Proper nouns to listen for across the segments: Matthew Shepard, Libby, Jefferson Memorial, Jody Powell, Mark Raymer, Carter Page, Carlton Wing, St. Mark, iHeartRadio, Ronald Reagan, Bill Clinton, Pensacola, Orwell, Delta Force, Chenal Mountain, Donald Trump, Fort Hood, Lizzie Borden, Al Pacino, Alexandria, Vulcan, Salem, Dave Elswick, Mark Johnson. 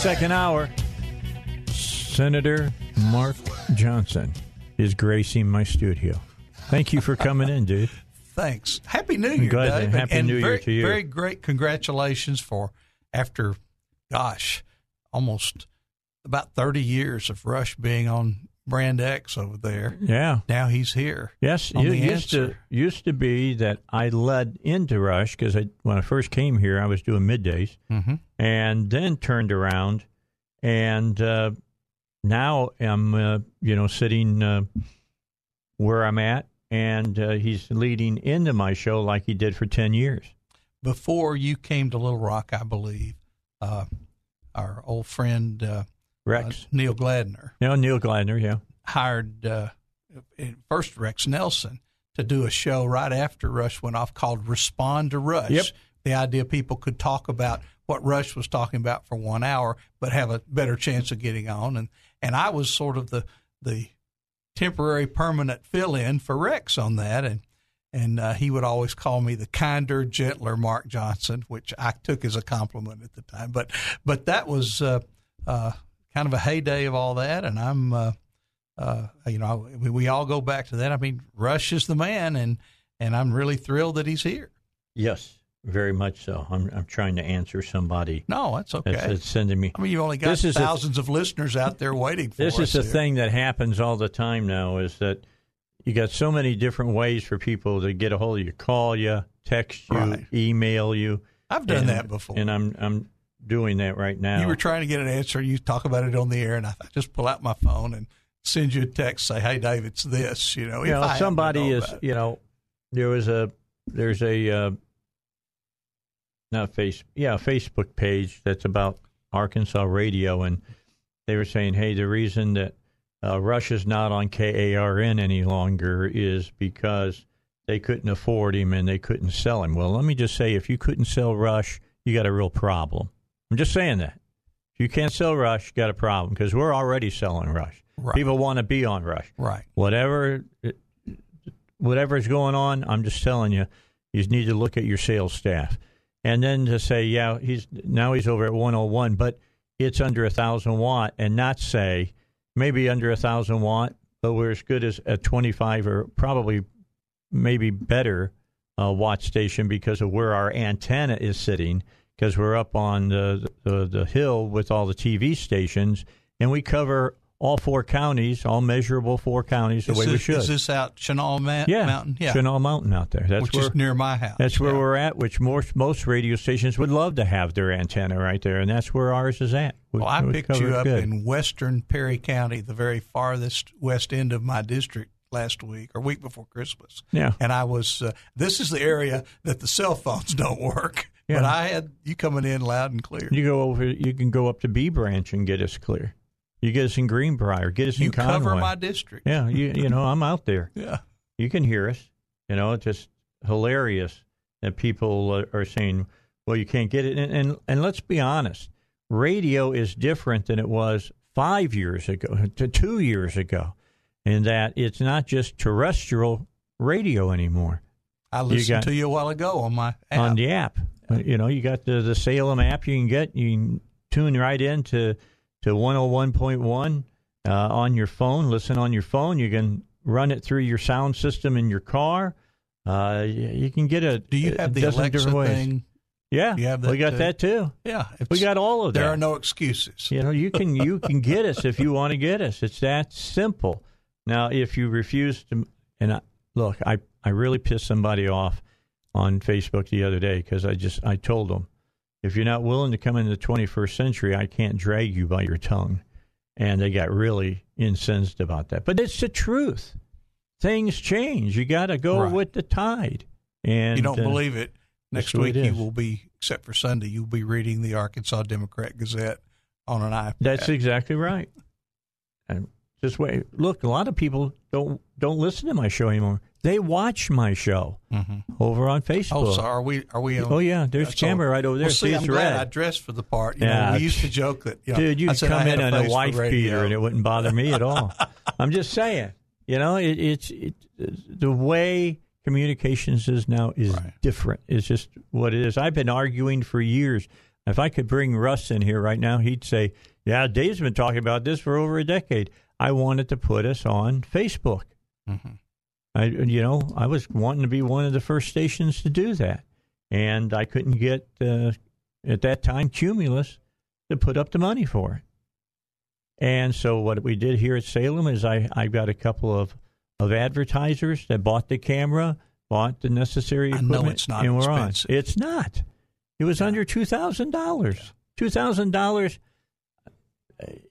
Second hour, Senator Mark Johnson is gracing my studio. Thank you for coming in, dude. Thanks. Happy New Year, Dave. Happy New Year to you. Very great congratulations for, after, gosh, almost about 30 years of Rush being on Brand X over there. Yeah. Now he's here. Yes, it used to be that I led into Rush because when I first came here, I was doing middays, mm-hmm. and then turned around, and now I'm sitting where I'm at, and he's leading into my show like he did for 10 years. Before you came to Little Rock, I believe our old friend. Rex. Neil Gladner. No, Neil Gladner, yeah. Hired first Rex Nelson to do a show right after Rush went off called Respond to Rush. Yep. The idea people could talk about what Rush was talking about for 1 hour but have a better chance of getting on. And I was sort of the temporary permanent fill-in for Rex on that. And he would always call me the kinder, gentler Mark Johnson, which I took as a compliment at the time. But that was kind of a heyday of all that, and I'm, we all go back to that. I mean, Rush is the man, and I'm really thrilled that he's here. Yes, very much so. I'm trying to answer somebody. No, that's okay. That's sending me. I mean, you've only got thousands of listeners out there waiting for us. This is the thing that happens all the time now, is that you got so many different ways for people to get a hold of you, call you, text you, right. Email you. I've done that before, and I'm doing that right now. You were trying to get an answer. You talk about it on the air, and I just pull out my phone and send you a text. Say, "Hey, Dave, it's this." Somebody is. There's a Facebook page that's about Arkansas radio, and they were saying, "Hey, the reason that Rush is not on KARN any longer is because they couldn't afford him and they couldn't sell him." Well, let me just say, if you couldn't sell Rush, you got a real problem. I'm just saying that. If you can't sell Rush, you got a problem, because we're already selling Rush. Right. People want to be on Rush. Right. Whatever is going on, I'm just telling you, you need to look at your sales staff. And then to say, yeah, he's over at 101, but it's under 1,000 watt, and not say, maybe under 1,000 watt, but we're as good as a 25 or probably maybe better watt station because of where our antenna is sitting, because we're up on the hill with all the TV stations, and we cover all four counties, all measurable four counties the way we should. Is this out Chenal Mountain? Yeah, Chenal Mountain out there. That's which is near my house. That's where we're at, which most radio stations would love to have their antenna right there, and that's where ours is at. Well, I picked you up in western Perry County, the very farthest west end of my district, last week or week before Christmas. Yeah. And I was, this is the area that the cell phones don't work. Yeah. But I had you coming in loud and clear. You can go up to B Branch and get us clear. You get us in Greenbrier. Get us in Conway. You cover my district. Yeah, I'm out there. Yeah, you can hear us. It's just hilarious that people are saying, "Well, you can't get it." And let's be honest, radio is different than it was 5 years ago to 2 years ago, in that it's not just terrestrial radio anymore. I listened to you a while ago on my app. On the app. You got the Salem app you can get. You can tune right in to 101.1 on your phone. Listen on your phone. You can run it through your sound system in your car. You can get a dozen different ways. Do you have the Alexa thing? Yeah, we got that too. Yeah. We got all of that. There are no excuses. You can get us if you want to get us. It's that simple. Now, if you refuse to – and I really pissed somebody off on Facebook the other day, because I told them, if you're not willing to come into the 21st century, I can't drag you by your tongue. And they got really incensed about that. But it's the truth. Things change. You got to go with the tide. And you don't believe it. Next week you will be except for Sunday, you'll be reading the Arkansas Democrat Gazette on an iPad. That's exactly right. And just wait. Look, a lot of people don't listen to my show anymore. They watch my show over on Facebook. Oh, so are we on? Oh, yeah. There's a camera right over there. Well, see, I'm glad I dressed for the part. You know, we used to joke that. You know, dude, you'd come in on a wife beater and it wouldn't bother me at all. I'm just saying. You know, the way communications is now is different. It's just what it is. I've been arguing for years. If I could bring Russ in here right now, he'd say, yeah, Dave's been talking about this for over a decade. I wanted to put us on Facebook. Mm-hmm. I was wanting to be one of the first stations to do that. And I couldn't get, at that time, Cumulus to put up the money for it. And so what we did here at Salem is I got a couple of advertisers that bought the camera, bought the necessary equipment. I know it's not expensive. It's not. It was under $2,000. Yeah. $2,000,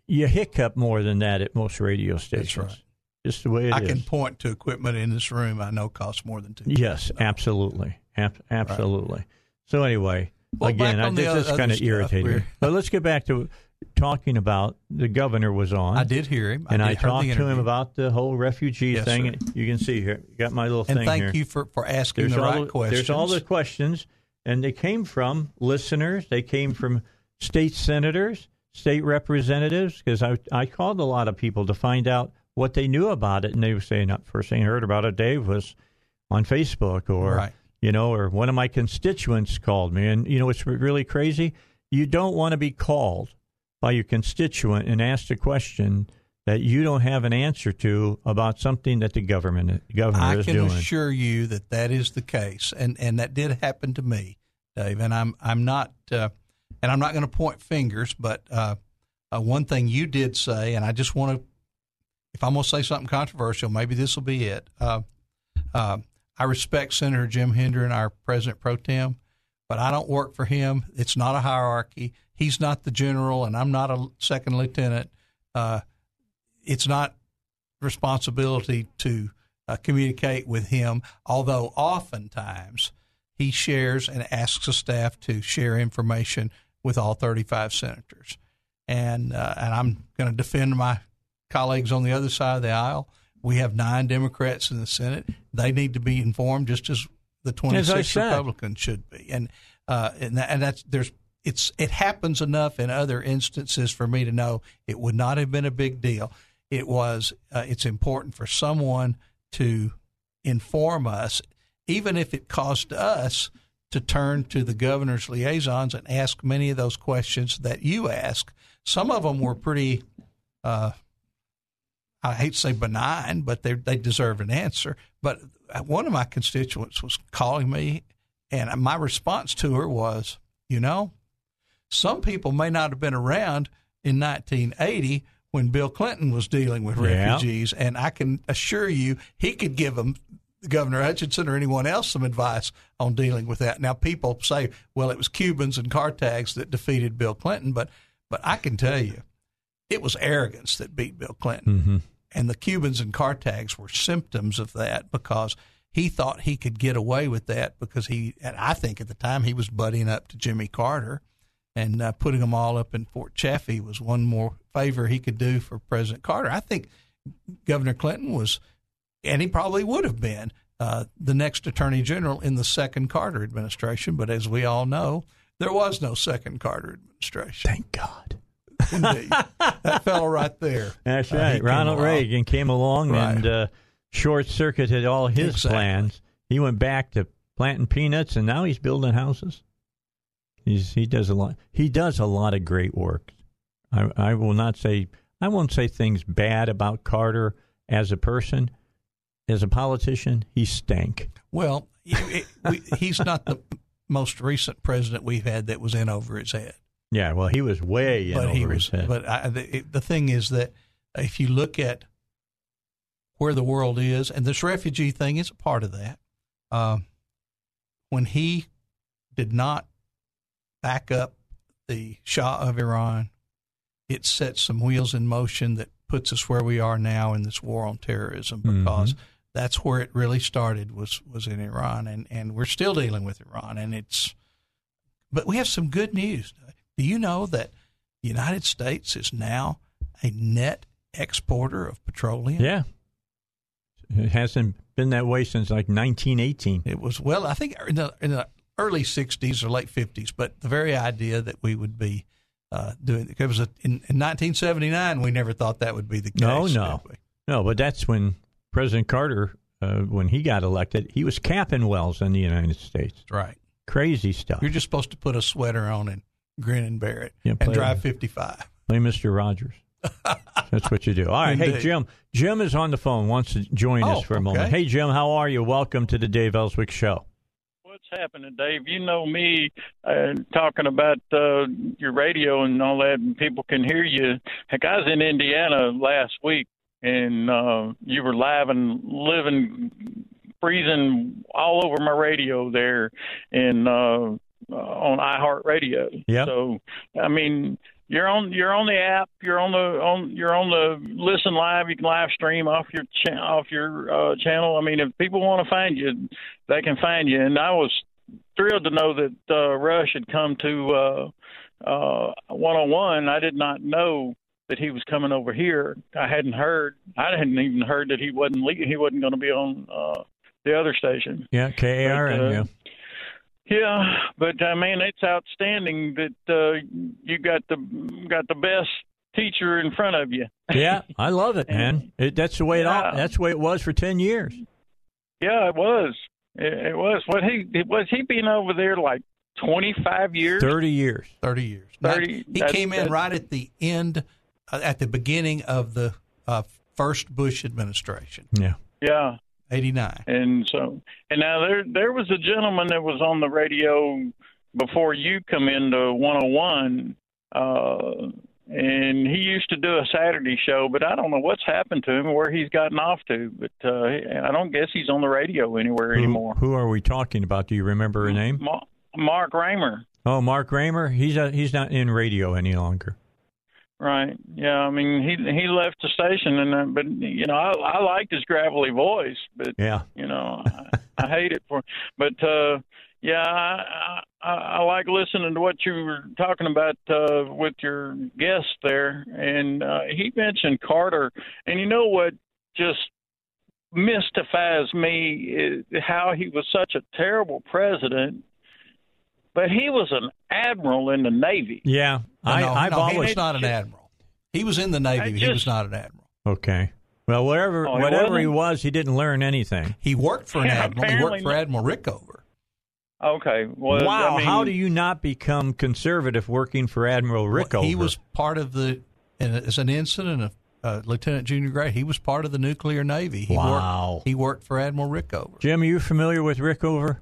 you hiccup more than that at most radio stations. That's right. Just the way it is. I can point to equipment in this room I know costs more than $2,000. Yes, absolutely. Absolutely. Right. So anyway, well, again, this is kind of irritating. But let's get back to talking about the governor was on. I did hear him. And I talked to him about the whole refugee thing. Sir. You can see here. You got my little thing here. And thank you for asking the right questions. There's all the questions. And they came from listeners. They came from state senators, state representatives, because I called a lot of people to find out what they knew about it. And they were saying, the first thing I heard about it, Dave, was on Facebook or, or one of my constituents called me. And, it's really crazy. You don't want to be called by your constituent and asked a question that you don't have an answer to about something that the governor is doing. I can assure you that is the case, and that did happen to me, Dave. And I'm not going to point fingers, but one thing you did say, and I just want to, if I'm going to say something controversial, maybe this will be it. I respect Senator Jim Hendren, our president pro tem, but I don't work for him. It's not a hierarchy. He's not the general, and I'm not a second lieutenant. It's not responsibility to communicate with him, although oftentimes he shares and asks the staff to share information with all 35 senators. And I'm going to defend my colleagues on the other side of the aisle. We have 9 Democrats in the Senate. They need to be informed just as the 26 Republicans should be. It happens enough in other instances for me to know it would not have been a big deal. It was. It's important for someone to inform us, even if it caused us to turn to the governor's liaisons and ask many of those questions that you ask. Some of them were pretty, I hate to say benign, but they deserved an answer. But one of my constituents was calling me, and my response to her was, some people may not have been around in 1980 when Bill Clinton was dealing with refugees, and I can assure you he could give them, Governor Hutchinson or anyone else, some advice on dealing with that. Now, people say, well, it was Cubans and Cartags that defeated Bill Clinton, but I can tell you it was arrogance that beat Bill Clinton, and the Cubans and Cartags were symptoms of that because he thought he could get away with that because and I think at the time he was buddying up to Jimmy Carter. And putting them all up in Fort Chaffee was one more favor he could do for President Carter. I think Governor Clinton was, and he probably would have been, the next attorney general in the second Carter administration. But as we all know, there was no second Carter administration. Thank God. Indeed. That fellow right there. That's right. Ronald Reagan came along and short-circuited all his plans. He went back to planting peanuts, and now he's building houses. He does a lot. He does a lot of great work. I won't say things bad about Carter as a person. As a politician, he stank. Well, he's not the most recent president we've had that was in over his head. Yeah, well, he was way his head. But the thing is that if you look at where the world is, and this refugee thing is a part of that, when he did not back up the Shah of Iran, it sets some wheels in motion that puts us where we are now in this war on terrorism, because that's where it really started was in Iran, and we're still dealing with Iran, and it's But we have some good news. Do you know that the United States is now a net exporter of petroleum? Yeah. It hasn't been that way since like 1918. It was, well, I think in the early 60s or late 50s, but the very idea that we would be doing it was in 1979, we never thought that would be the case. No, but that's when President Carter, when he got elected, he was capping wells in the United States. Right. Crazy stuff. You're just supposed to put a sweater on and grin and bear it and drive 55. Play Mr. Rogers. That's what you do. All right. Indeed. Hey, Jim. Jim is on the phone, wants to join us for a moment. Okay. Hey, Jim, how are you? Welcome to the Dave Elswick Show. What's happening, Dave? You know me talking about your radio and all that, and people can hear you. Heck, I was in Indiana last week, and you were live and living, freezing all over my radio there and on iHeartRadio. Yeah. So, I mean, You're on the app. You're on the listen live. You can live stream off your channel. I mean, if people want to find you, they can find you. And I was thrilled to know that Rush had come to 101. I did not know that he was coming over here. I hadn't even heard that he wasn't going to be on the other station. Yeah, KARN. Yeah. Yeah, but I mean, it's outstanding that you got the best teacher in front of you. Yeah, I love it, man. That's the way it that's the way it was for 10 years. Yeah, it was. It was. Was he being over there like 25 years? 30 years. 30 years. 30. He came in right at the end, at the beginning of the first Bush administration. Yeah. Yeah. 89. And so, and now there was a gentleman that was on the radio before you come into 101, and he used to do a Saturday show, but I don't know what's happened to him, where he's gotten off to, but I don't guess he's on the radio anywhere anymore. Who are we talking about? Do you remember her name? Mark Raymer. Oh, Mark Raymer. He's not in radio any longer. Right. Yeah. I mean, he left the station, but you know, I liked his gravelly voice, but yeah, you know, I hate it for. But yeah, I like listening to what you were talking about with your guest there, and he mentioned Carter, and you know what just mystifies me is how he was such a terrible president. But he was an admiral in the Navy. Yeah. He was not an admiral. He was in the Navy, but he was not an admiral. Okay. Well, whatever he was, he didn't learn anything. He worked for an admiral. He worked for Admiral Rickover. Okay. Well, wow. I mean, how do you not become conservative working for Admiral Rickover? Well, he was part of as an ensign and a lieutenant junior grade, he was part of the nuclear Navy. He worked for Admiral Rickover. Jim, are you familiar with Rickover?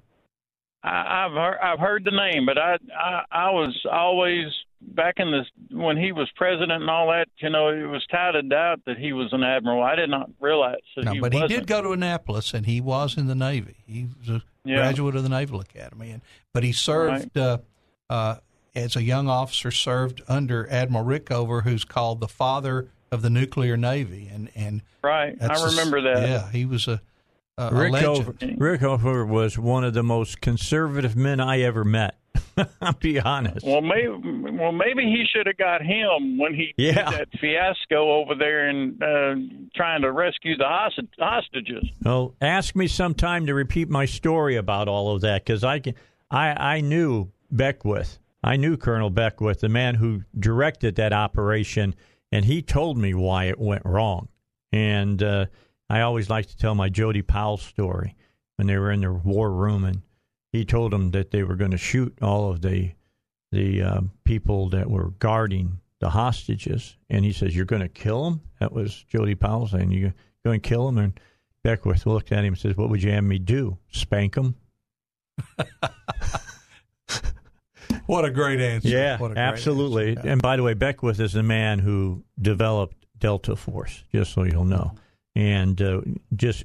I've heard the name, but I was always back in when he was president and all that. You know, it was touted out that he was an admiral. I did not realize that he wasn't. He did go to Annapolis, and he was in the Navy. He was a graduate of the Naval Academy, but he served as a young officer, served under Admiral Rickover, who's called the father of the nuclear Navy. And right, I remember that. Yeah, he was a. Rickover was one of the most conservative men I ever met. I'll be honest. Well, maybe he should have got him when he did that fiasco over there and trying to rescue the hostages. Well, ask me sometime to repeat my story about all of that, because I knew Beckwith. I knew Colonel Beckwith, the man who directed that operation, and he told me why it went wrong. And I always like to tell my Jody Powell story when they were in the war room, and he told them that they were going to shoot all of the people that were guarding the hostages. And he says, "You're going to kill them?" That was Jody Powell saying, "You're going to kill them?" And Beckwith looked at him and says, "What would you have me do? Spank them?" What a great answer. Yeah, what a great absolutely answer. Yeah. And by the way, Beckwith is the man who developed Delta Force, just so you'll know. And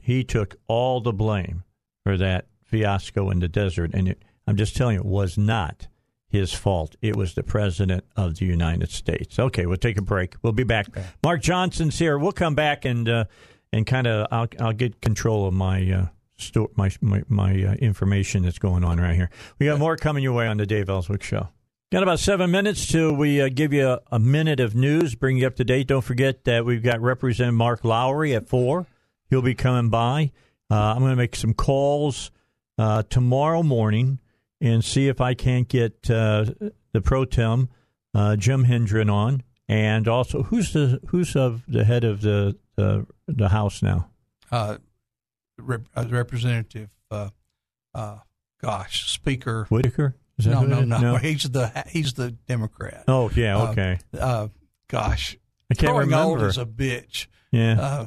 he took all the blame for that fiasco in the desert. And I'm just telling you, it was not his fault. It was the President of the United States. Okay, we'll take a break. We'll be back. Okay. Mark Johnson's here. We'll come back and I'll get control of my my information that's going on right here. We got more coming your way on the Dave Elswick Show. Got about 7 minutes till we give you a minute of news, bring you up to date. Don't forget that we've got Representative Mark Lowry at 4. He'll be coming by. I'm going to make some calls tomorrow morning and see if I can't get the pro tem Jim Hendren on, and also who's the head of the House now? Representative, Speaker Whitaker. No. He's the Democrat. Oh yeah, okay. I can't remember. Old is a bitch. Yeah,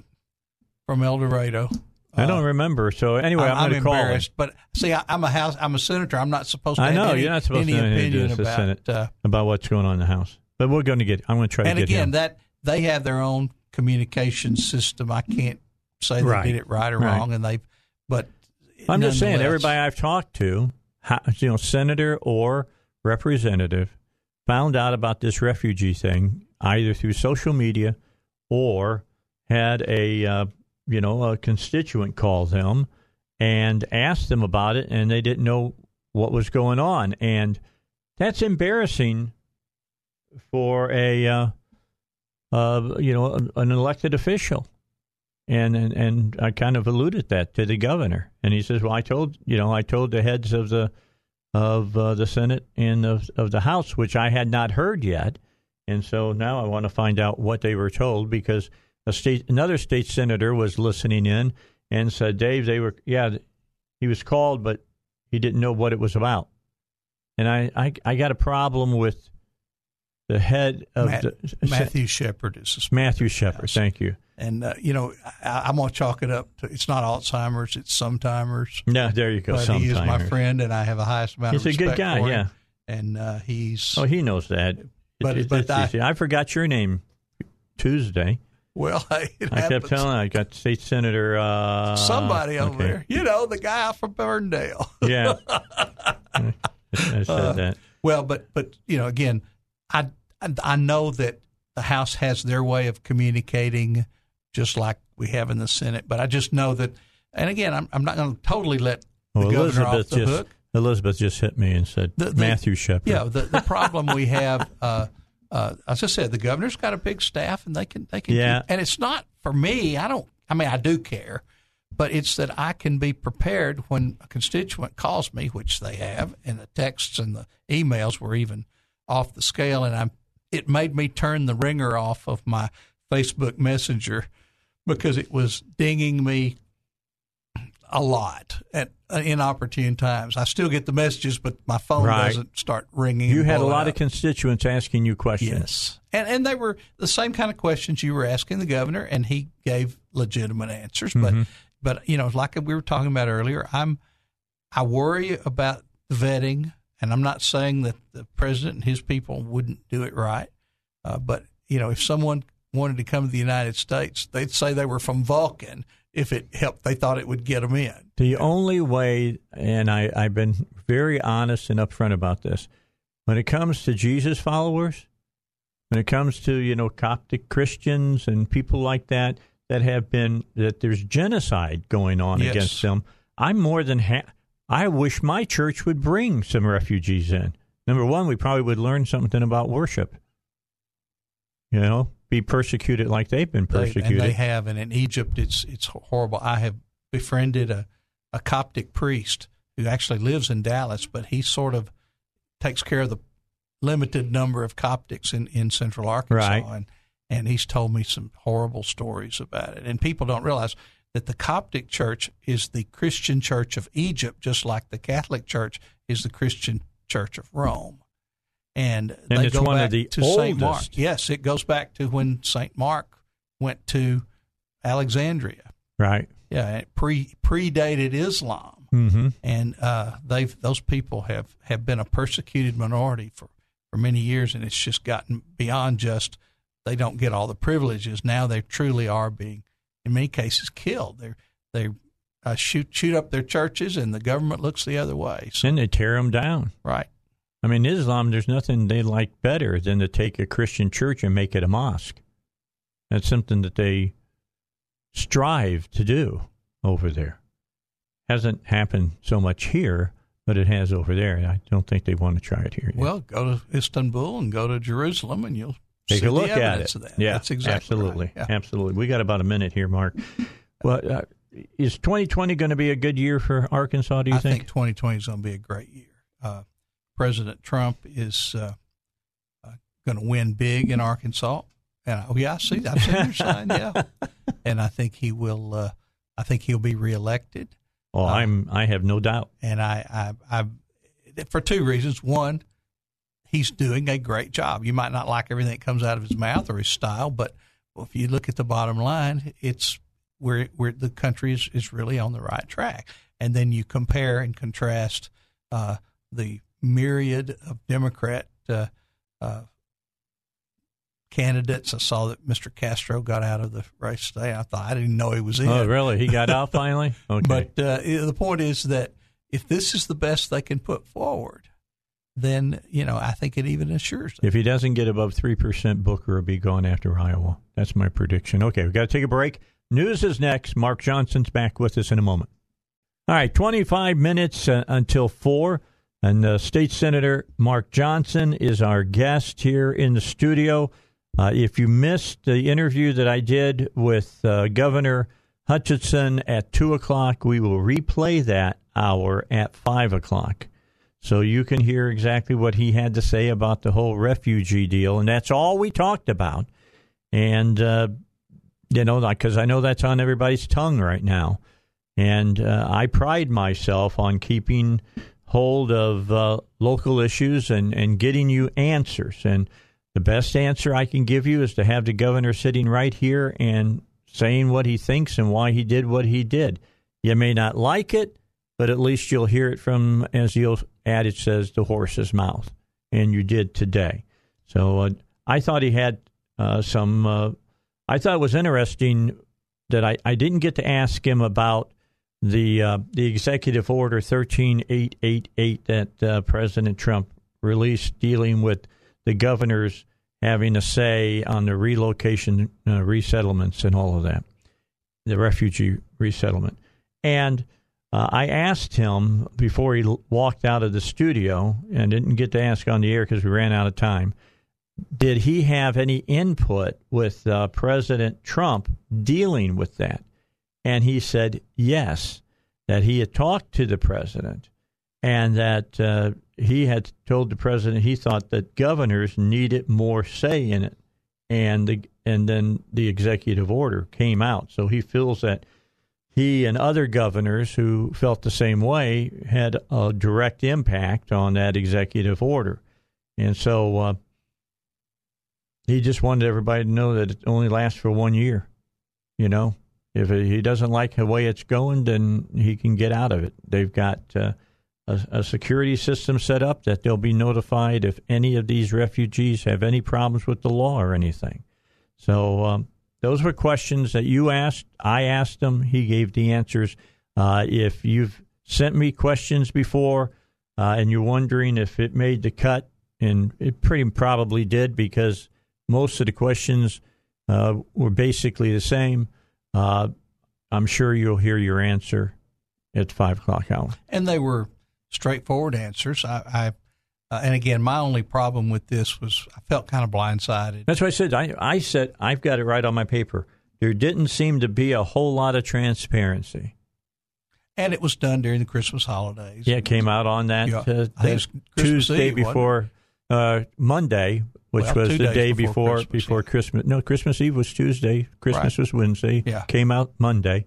from El Dorado. I don't remember. So anyway, I'm going to call. I'm embarrassed, but see, I'm a senator. I'm not supposed to. I know you're not supposed to have any opinion about what's going on in the House. But we're going to get. I'm going to try to get him. And again, that they have their own communication system. I can't say they did it right or wrong, and they. But I'm just saying, everybody I've talked to, senator or representative, found out about this refugee thing either through social media or had a constituent call them and asked them about it, and they didn't know what was going on. And that's embarrassing for an elected official. And I kind of alluded that to the governor, and he says, "Well, I told the heads of the Senate and of the House, which I had not heard yet, and so now I want to find out what they were told because another state senator was listening in and said, Dave, he was called, but he didn't know what it was about, and I got a problem with the head of Matthew Shepard is Matthew Shepard. Thank you." And, I'm going to chalk it up to it's not Alzheimer's, it's sometimers. No, there you go. But he is my friend, and I have a highest amount of respect for him. He's a good guy, yeah. And he's... Oh, he knows that. I forgot your name Tuesday. Well, kept telling I got State Senator... somebody over there. The guy from Burndale. Yeah. I said that. Well, but again, I know that the House has their way of communicating just like we have in the Senate. But I just know that, and again, I'm not going to totally let the governor off the hook. Elizabeth just hit me and said, Matthew Shepard. Yeah, the problem we have, as I said, the governor's got a big staff, and they can. Yeah. And it's not for me. I do care, but it's that I can be prepared when a constituent calls me, which they have, and the texts and the emails were even off the scale, and it made me turn the ringer off of my Facebook Messenger because it was dinging me a lot at inopportune times. I still get the messages, but my phone doesn't start ringing. You had a lot of constituents asking you questions. Yes. And they were the same kind of questions you were asking the governor, and he gave legitimate answers. Mm-hmm. But like we were talking about earlier, I worry about vetting. And I'm not saying that the president and his people wouldn't do it right. But if someone wanted to come to the United States, they'd say they were from Vulcan if it helped. They thought it would get them in. The only way, and I've been very honest and upfront about this, when it comes to Jesus followers, when it comes to, Coptic Christians and people like that have been, that there's genocide going on against them, I'm more than happy. I wish my church would bring some refugees in. Number one, we probably would learn something about worship. Be persecuted like they've been persecuted. And they have. And in Egypt, it's horrible. I have befriended a Coptic priest who actually lives in Dallas, but he sort of takes care of the limited number of Coptics in central Arkansas. Right. And he's told me some horrible stories about it. And people don't realize that the Coptic Church is the Christian Church of Egypt, just like the Catholic Church is the Christian Church of Rome. And they it's go one back of the to oldest. St. Mark. Yes, it goes back to when St. Mark went to Alexandria. Right. Yeah, it predated Islam. Mm-hmm. And those people have been a persecuted minority for many years, and it's just gotten beyond just they don't get all the privileges. Now they truly are being, in many cases, killed. They shoot up their churches, and the government looks the other way. So. Then they tear them down. Right. I mean, Islam, there's nothing they like better than to take a Christian church and make it a mosque. That's something that they strive to do over there. hasn't happened so much here, but it has over there. And I don't think they want to try it here yet. Well, go to Istanbul and go to Jerusalem, and you'll take see a look the evidence at it. Of that. Yeah, that's exactly absolutely, right. Yeah. Absolutely. We got about a minute here, Mark. Well, is 2020 going to be a good year for Arkansas, do you think? I think 2020 is going to be a great year. President Trump is going to win big in Arkansas. And I've seen your sign, yeah. And I think he will. I think he'll be reelected. Oh, I have no doubt. And I for two reasons. One, he's doing a great job. You might not like everything that comes out of his mouth or his style, but if you look at the bottom line, it's where the country is really on the right track. And then you compare and contrast the myriad of Democrat candidates. I saw that Mr. Castro got out of the race today. I didn't know he was in. Oh, really? He got out finally? Okay. But the point is that if this is the best they can put forward, then, I think it even assures them. If he doesn't get above 3%, Booker will be gone after Iowa. That's my prediction. Okay, we've got to take a break. News is next. Mark Johnson's back with us in a moment. All right, 25 minutes until 4. And State Senator Mark Johnson is our guest here in the studio. If you missed the interview that I did with Governor Hutchinson at 2 o'clock, we will replay that hour at 5 o'clock. So you can hear exactly what he had to say about the whole refugee deal. And that's all we talked about. And, because I know that's on everybody's tongue right now. And I pride myself on keeping hold of local issues and getting you answers. And the best answer I can give you is to have the governor sitting right here and saying what he thinks and why he did what he did. You may not like it, but at least you'll hear it from, as the adage says, the horse's mouth. And you did today. So I thought he had some, I thought it was interesting that I didn't get to ask him about the Executive Order 13888 that President Trump released dealing with the governors having a say on the relocation resettlements and all of that, the refugee resettlement. And I asked him before he walked out of the studio, and didn't get to ask on the air because we ran out of time, did he have any input with President Trump dealing with that? And he said yes, that he had talked to the president and that he had told the president he thought that governors needed more say in it, and then the executive order came out. So he feels that he and other governors who felt the same way had a direct impact on that executive order. And so he just wanted everybody to know that it only lasts for 1 year. If he doesn't like the way it's going, then he can get out of it. They've got a security system set up that they'll be notified if any of these refugees have any problems with the law or anything. So those were questions that you asked. I asked him. He gave the answers. If you've sent me questions before and you're wondering if it made the cut, and it pretty probably did because most of the questions were basically the same, I'm sure you'll hear your answer at the 5 o'clock hour. And they were straightforward answers. And again, my only problem with this was I felt kind of blindsided. That's what I said. I said I've got it right on my paper. There didn't seem to be a whole lot of transparency. And it was done during the Christmas holidays. Yeah, it came out on that Tuesday Eve, before Monday, which was the day before Christmas. No, Christmas Eve was Tuesday. Christmas was Wednesday. Yeah. Came out Monday.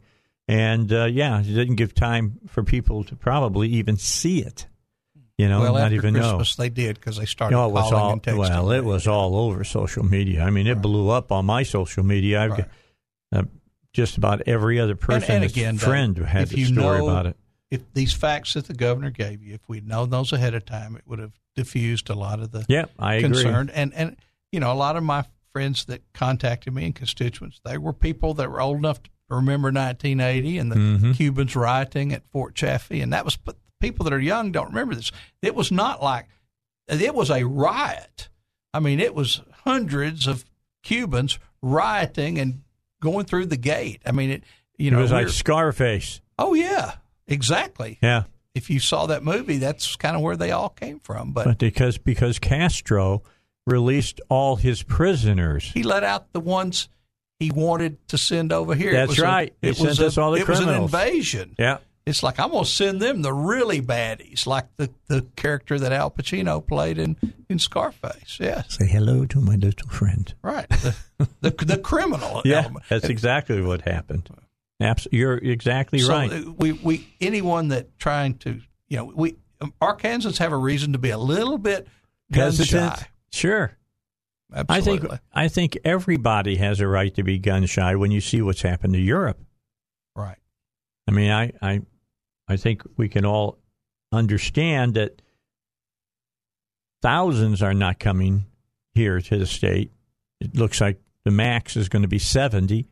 And, it didn't give time for people to probably even see it, not even know. Well, after Christmas they did because they started calling and texting. Well, it was all over social media. I mean, it blew up on my social media. I've got, just about every other person friend had a story about it. If these facts that the governor gave you, if we'd known those ahead of time, it would have diffused a lot of the concern. And a lot of my friends that contacted me and constituents, they were people that were old enough to remember 1980 and the Cubans rioting at Fort Chaffee, and that was. But people that are young don't remember this. It was not like it was a riot. I mean, it was hundreds of Cubans rioting and going through the gate. I mean, it was like Scarface. Oh yeah, Exactly. Yeah. If you saw that movie, that's kind of where they all came from. But because Castro released all his prisoners. He let out the ones he wanted to send over here. That's right. It sent us all the criminals. It was an invasion. Yeah. It's like, I'm going to send them the really baddies, like the character that Al Pacino played in Scarface. Yes. Say hello to my little friend. Right. The criminal element. That's exactly what happened. You're exactly right. So we anyone that trying to, Arkansans have a reason to be a little bit gun shy. Sure. Absolutely. I think everybody has a right to be gun shy when you see what's happened to Europe. Right. I mean, I think we can all understand that thousands are not coming here to the state. It looks like the max is going to be 70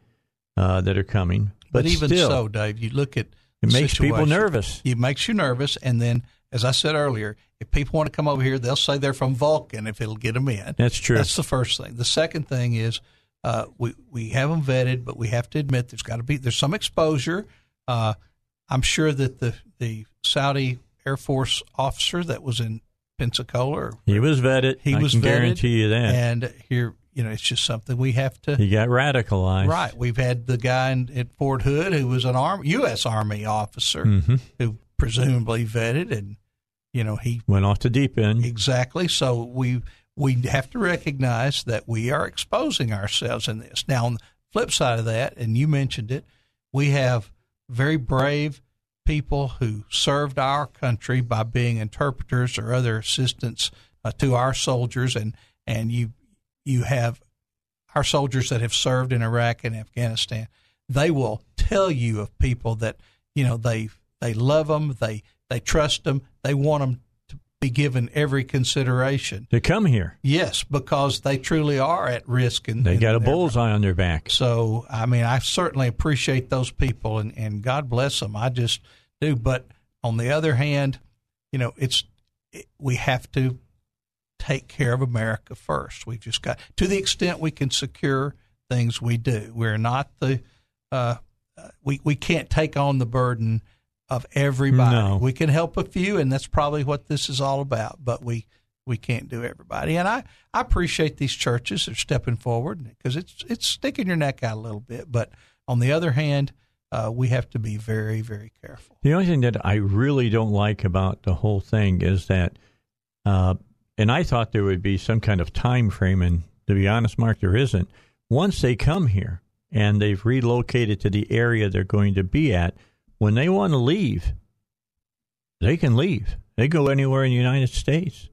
that are coming. But even still, so, Dave, you look at it makes people nervous. It makes you nervous, and then, as I said earlier, if people want to come over here, they'll say they're from Vulcan if it'll get them in. That's true. That's the first thing. The second thing is we have them vetted, but we have to admit there's some exposure. I'm sure that the Saudi Air Force officer that was in Pensacola, he was vetted. He was vetted. I can guarantee you that. And here, it's just something we have to. He got radicalized, right? We've had the guy at Fort Hood who was an U.S. Army officer who presumably vetted, and he went off the deep end. Exactly. So we have to recognize that we are exposing ourselves in this. Now, on the flip side of that, and you mentioned it, we have very brave people who served our country by being interpreters or other assistants to our soldiers, and you have our soldiers that have served in Iraq and Afghanistan. They will tell you of people that they love them, they trust them, they want them to be given every consideration to come here. Yes, because they truly are at risk, and they got a bullseye on their back. So, I mean, I certainly appreciate those people, and God bless them. I just do. But on the other hand, we have to take care of America first. We've just got, to the extent we can secure things, we do. We're not the we can't take on the burden of everybody. No. We can help a few, and that's probably what this is all about, but we can't do everybody. And I appreciate these churches are stepping forward, because it's sticking your neck out a little bit. But on the other hand, we have to be very, very careful. The only thing that I really don't like about the whole thing is that and I thought there would be some kind of time frame, and to be honest, Mark, there isn't. Once they come here and they've relocated to the area they're going to be at, when they want to leave, they can leave. They go anywhere in the United States.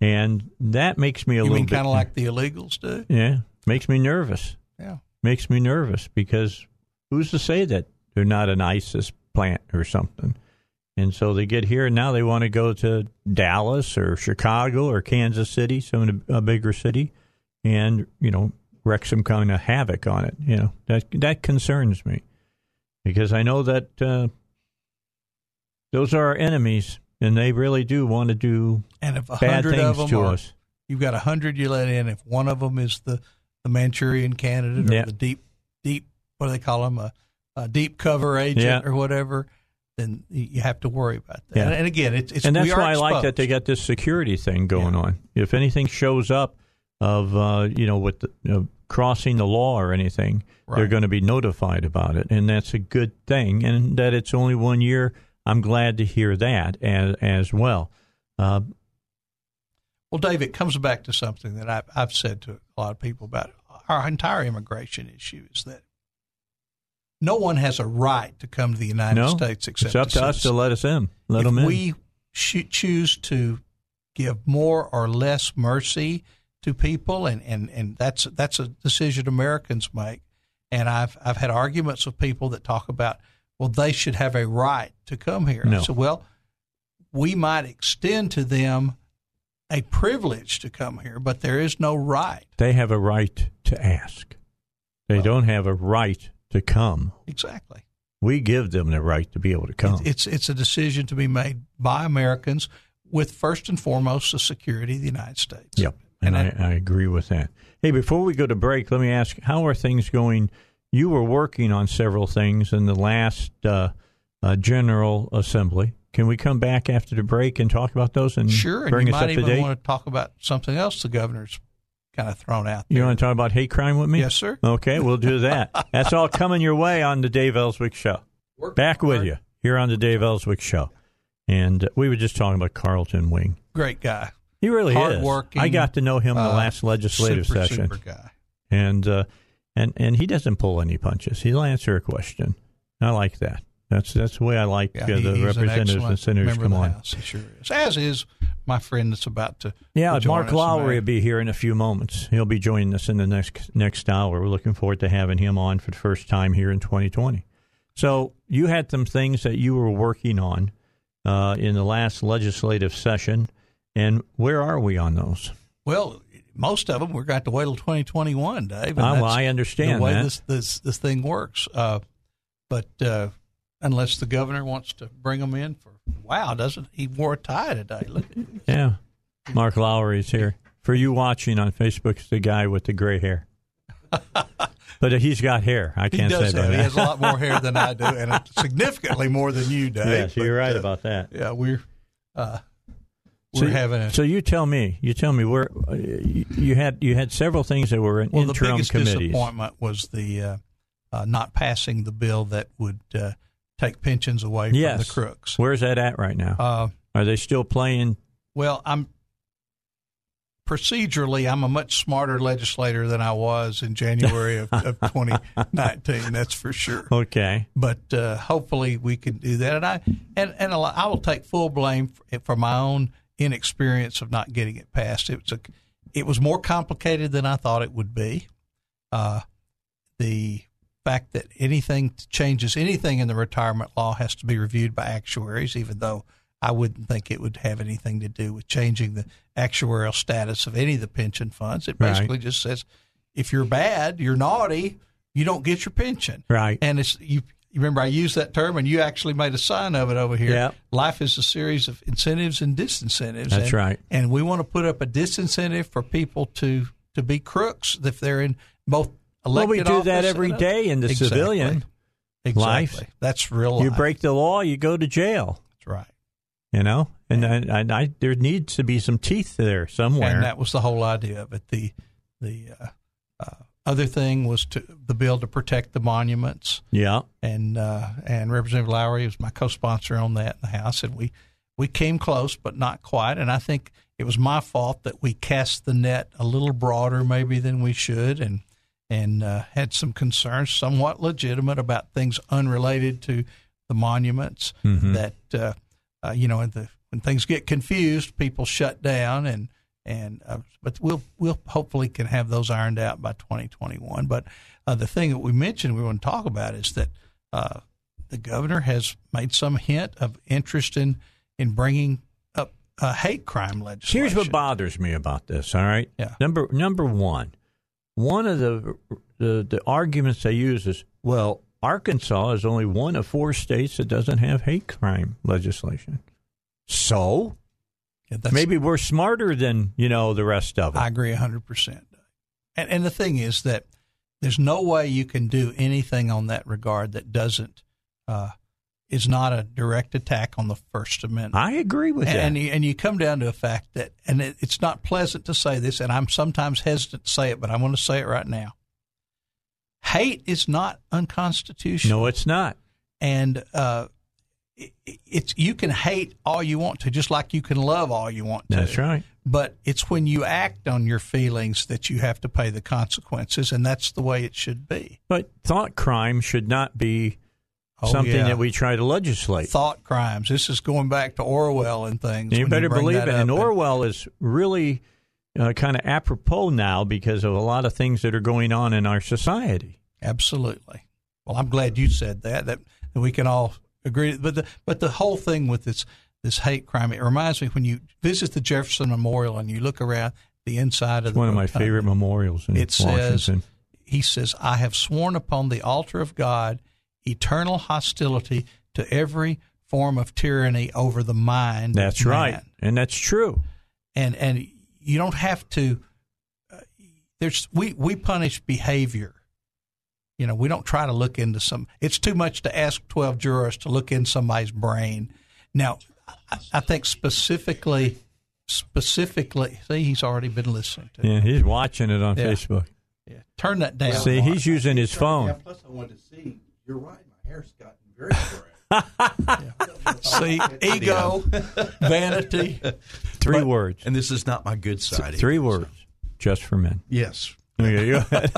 And that makes me little bit. You mean kind of like the illegals do? Yeah. Makes me nervous. Yeah. Makes me nervous, because who's to say that they're not an ISIS plant or something? And so they get here, and now they want to go to Dallas or Chicago or Kansas City, a bigger city, and, wreak some kind of havoc on it. That concerns me, because I know that those are our enemies, and they really do want to do bad things to us. You've got 100 you let in. If one of them is the Manchurian candidate, or the deep, what do they call them, a deep cover agent or whatever, then you have to worry about that. Yeah. And again, and that's why I like that they got this security thing going on. If anything shows up of with the, crossing the law or anything, they're going to be notified about it, and that's a good thing. And that it's only 1 year. I'm glad to hear that as well. Well, Dave, it comes back to something that I've said to a lot of people about our entire immigration issue, is that no one has a right to come to the United States except it's up to us to let us in. Let them in. If we choose to give more or less mercy to people, and that's a decision Americans make. And I've had arguments with people that talk about, well, they should have a right to come here. No. I said, well, we might extend to them a privilege to come here, but there is no right. They have a right to ask. They don't have a right to come. Exactly. We give them the right to be able to come. It's a decision to be made by Americans, with first and foremost the security of the United States. Yep, and I agree with that. Hey, before we go to break, let me ask, how are things going? You were working on several things in the last General Assembly. Can we come back after the break and talk about those and bring us up to date? Sure, and you might even want to talk about something else the governor's kind of thrown out there. You want to talk about hate crime with me? Yes, sir. Okay, we'll do that. That's all coming your way on the Dave Elswick Show. Back with you here on the Dave Elswick Show. And we were just talking about Carlton Wing. Great guy. He really is. Hardworking. I got to know him in the last legislative session. Super guy. And he doesn't pull any punches. He'll answer a question. I like that. That's the way I like the representatives and senators come on. House, he sure is. As is my friend that's about to. Yeah, Mark Lowry will be here in a few moments. He'll be joining us in the next hour. We're looking forward to having him on for the first time here in 2020. So you had some things that you were working on in the last legislative session, and where are we on those? Well, most of them we're going to have to wait till 2021, Dave. Well, I understand the way this thing works, but unless the governor wants to bring them in for doesn't he wore a tie today? Look at him. Yeah, Mark Lowry is here for you watching on Facebook. It's the guy with the gray hair. But he's got hair. He has a lot more hair than I do, and significantly more than you, Dave. Yes, you're right about that. Yeah, we're having it. So you tell me where you had several things that were in interim committees. Well, the biggest disappointment was the not passing the bill that would take pensions away from the crooks. Where's that at right now? Are they still playing? Well, procedurally, I'm a much smarter legislator than I was in January of 2019. That's for sure. Okay, but hopefully we can do that. And I will take full blame for my own inexperience of not getting it passed. It was more complicated than I thought it would be. The fact that anything in the retirement law has to be reviewed by actuaries, even though I wouldn't think it would have anything to do with changing the actuarial status of any of the pension funds. It basically just says if you're bad, you're naughty, you don't get your pension. Right. And you remember I used that term, and you actually made a sign of it over here. Yep. Life is a series of incentives and disincentives. That's right. And we want to put up a disincentive for people to be crooks if they're in both elected office. Well, we do that every day in the civilian life. That's real life. You break the law, you go to jail. That's right. You know, and there needs to be some teeth there somewhere. And that was the whole idea of it. The other thing was the bill to protect the monuments. Yeah. And Representative Lowry was my co-sponsor on that in the House, and we came close but not quite. And I think it was my fault that we cast the net a little broader maybe than we should, and had some concerns, somewhat legitimate, about things unrelated to the monuments that. When things get confused, people shut down, and but we'll hopefully can have those ironed out by 2021. But the thing that we mentioned we want to talk about is that the governor has made some hint of interest in bringing up hate crime legislation. Here's what bothers me about this. All right, yeah. Number one of the arguments they use is Arkansas is only one of four states that doesn't have hate crime legislation. So maybe we're smarter than, the rest of it. I agree 100%. And the thing is that there's no way you can do anything on that regard that is not a direct attack on the First Amendment. I agree with that. And you come down to a fact that, and it's not pleasant to say this, and I'm sometimes hesitant to say it, but I'm going to say it right now. Hate is not unconstitutional. No, it's not. And you can hate all you want to, just like you can love all you want to. That's right. But it's when you act on your feelings that you have to pay the consequences, and that's the way it should be. But thought crime should not be something that we try to legislate. Thought crimes. This is going back to Orwell and things. You better believe it. And Orwell is really kind of apropos now because of a lot of things that are going on in our society. Absolutely. Well, I'm glad you said that we can all agree. But the whole thing with this hate crime, it reminds me when you visit the Jefferson Memorial and you look around the inside of one of my favorite memorials in Washington. He says, "I have sworn upon the altar of God eternal hostility to every form of tyranny over the mind." That's right, and that's true. And you don't have to. We punish behavior, You know, we don't try to look into some – it's too much to ask 12 jurors to look in somebody's brain. Now, I think specifically – see, he's already been listening to it. Yeah, he's watching it on Facebook. Yeah, turn that down. See, he's using his phone. Yeah, plus I wanted to see – you're right, my hair's gotten very gray. See, ego, vanity. Three words. And this is not my good side. Three words, just for men. Yes. Okay, go ahead.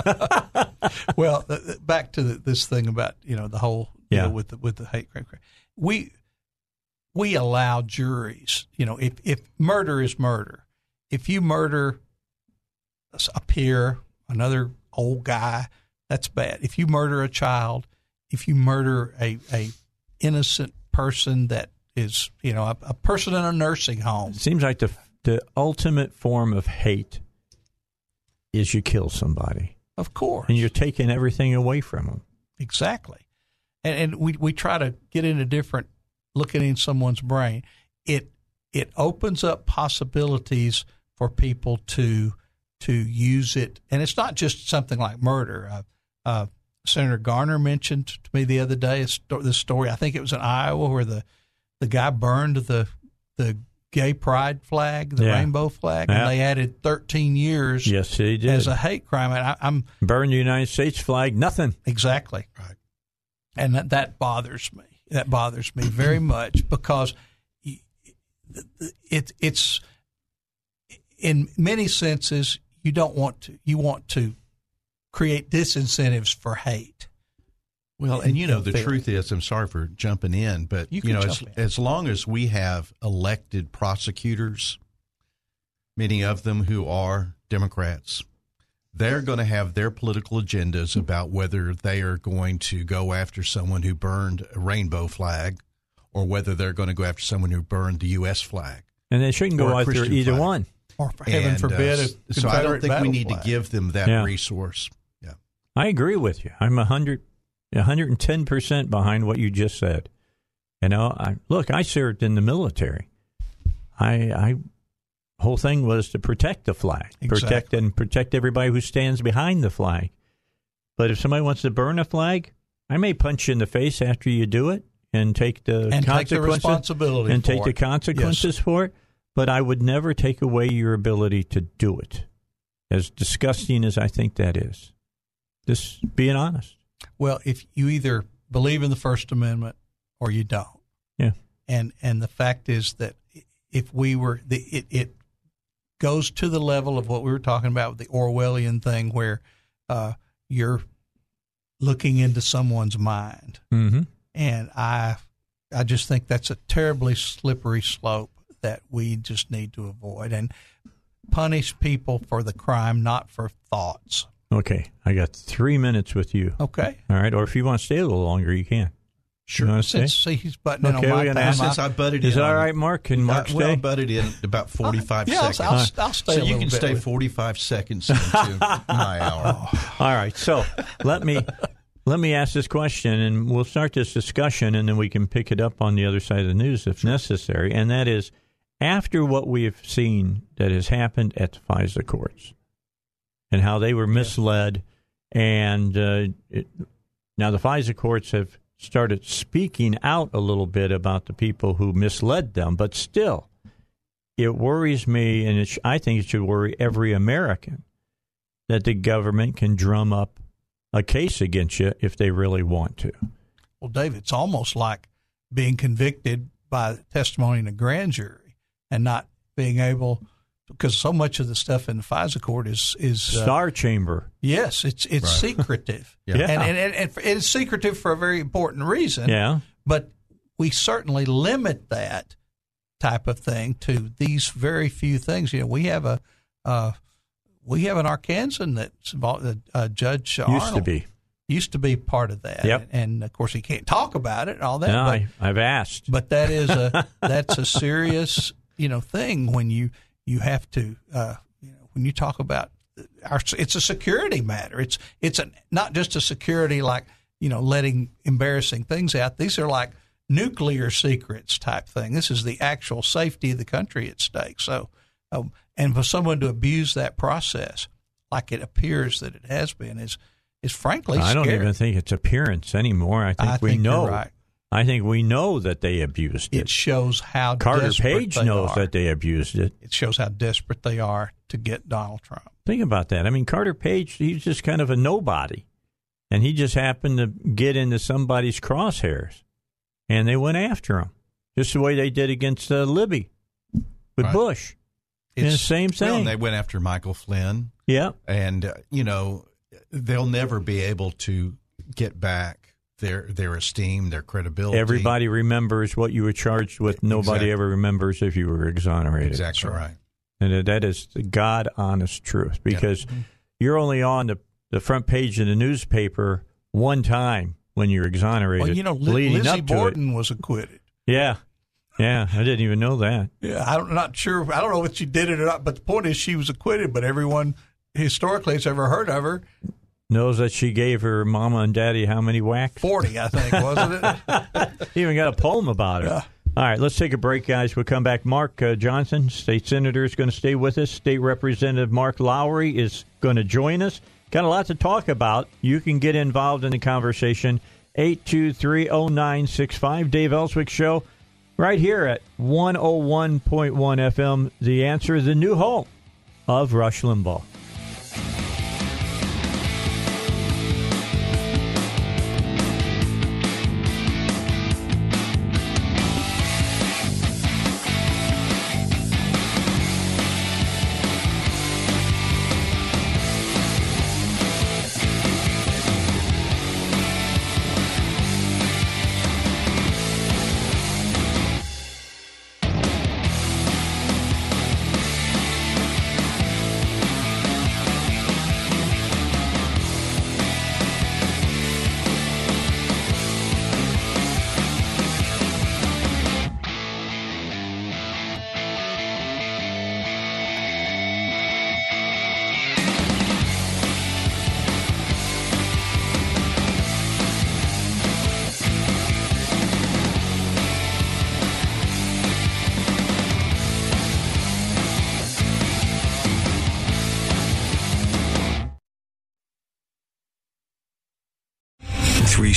Well, back to this thing about, you know, the whole deal with the hate crime. We allow juries, you know, if murder is murder, if you murder a peer, another old guy, that's bad. If you murder a child, if you murder a innocent person that is, you know, a person in a nursing home. It seems like the ultimate form of hate is you kill somebody. Of course. And you're taking everything away from them. Exactly. And we try to get into different looking in someone's brain. It opens up possibilities for people to use it. And it's not just something like murder. Senator Garner mentioned to me the other day this story. I think it was in Iowa where the guy burned the gay pride flag, the rainbow flag, and they added 13 years as a hate crime. And I'm burn the United States flag, nothing. Exactly. Right. And that bothers me. That bothers me very much because it's in many senses you don't want to. You want to create disincentives for hate. Well, and you know, the truth is, I'm sorry for jumping in, but you know, as long as we have elected prosecutors, many of them who are Democrats, they're going to have their political agendas about whether they are going to go after someone who burned a rainbow flag or whether they're going to go after someone who burned the U.S. flag. And they shouldn't go after either one. Or heaven forbid. So I don't think we need to give them that resource. Yeah, I agree with you. I'm 110% behind what you just said. You know, I served in the military. Whole thing was to protect the flag, protect everybody who stands behind the flag. But if somebody wants to burn a flag, I may punch you in the face after you do it and take the responsibility and the consequences for it. But I would never take away your ability to do it. As disgusting as I think that is, just being honest. Well, if you either believe in the First Amendment or you don't, and the fact is that if we were, it goes to the level of what we were talking about with the Orwellian thing, where you're looking into someone's mind, and I just think that's a terribly slippery slope that we just need to avoid and punish people for the crime, not for thoughts. Okay, I got 3 minutes with you. Okay. All right, or if you want to stay a little longer, you can. Sure. You see, he's butting in on my time. Since I butted in. Is that all right, Mark? Can Mark stay? I butted in about 45 seconds. I'll stay so a little bit. So you can stay 45 seconds into my hour. All right, so let me ask this question, and we'll start this discussion, and then we can pick it up on the other side of the news if necessary, and that is, after what we have seen that has happened at the FISA courts, and how they were misled. And now the FISA courts have started speaking out a little bit about the people who misled them. But still, it worries me, and I think it should worry every American, that the government can drum up a case against you if they really want to. Well, Dave, it's almost like being convicted by testimony in a grand jury and not being able – because so much of the stuff in the FISA court is star chamber. Yes, it's secretive. And it's secretive for a very important reason. Yeah. But we certainly limit that type of thing to these very few things. You know, we have an Arkansan that's involved. Judge Arnold used to be part of that. Yep. And of course he can't talk about it and all that. No, I've asked. But that is that's a serious, you know, thing when you have to, you know, when you talk about, it's a security matter. It's not just a security like, you know, letting embarrassing things out. These are like nuclear secrets type thing. This is the actual safety of the country at stake. So, and for someone to abuse that process, like it appears that it has been, is is frankly scary. I don't even think it's appearance anymore. I think we know. Right. I think we know that they abused it. It shows how Carter Page knows that they abused it. It shows how desperate they are to get Donald Trump. Think about that. I mean, Carter Page, he's just kind of a nobody. And he just happened to get into somebody's crosshairs. And they went after him. Just the way they did against Libby with Bush. It's the same thing. Well, and they went after Michael Flynn. Yeah. And, you know, they'll never be able to get back their esteem, their credibility. Everybody remembers what you were charged with. Nobody ever remembers if you were exonerated. Exactly right. And that is the God-honest truth, because you're only on the front page of the newspaper one time when you're exonerated. Well, you know, Lizzie Borden was acquitted. Yeah. Yeah, I didn't even know that. Yeah, I'm not sure. I don't know if she did it or not, but the point is she was acquitted, but everyone historically has ever heard of her knows that she gave her mama and daddy how many whacks? 40, I think, wasn't it? Even got a poem about it. Yeah. All right, let's take a break, guys. We'll come back. Mark Johnson, state senator, is going to stay with us. State Representative Mark Lowry is going to join us. Got a lot to talk about. You can get involved in the conversation. 823-0965, Dave Elswick Show, right here at 101.1 FM. The Answer, the new home of Rush Limbaugh.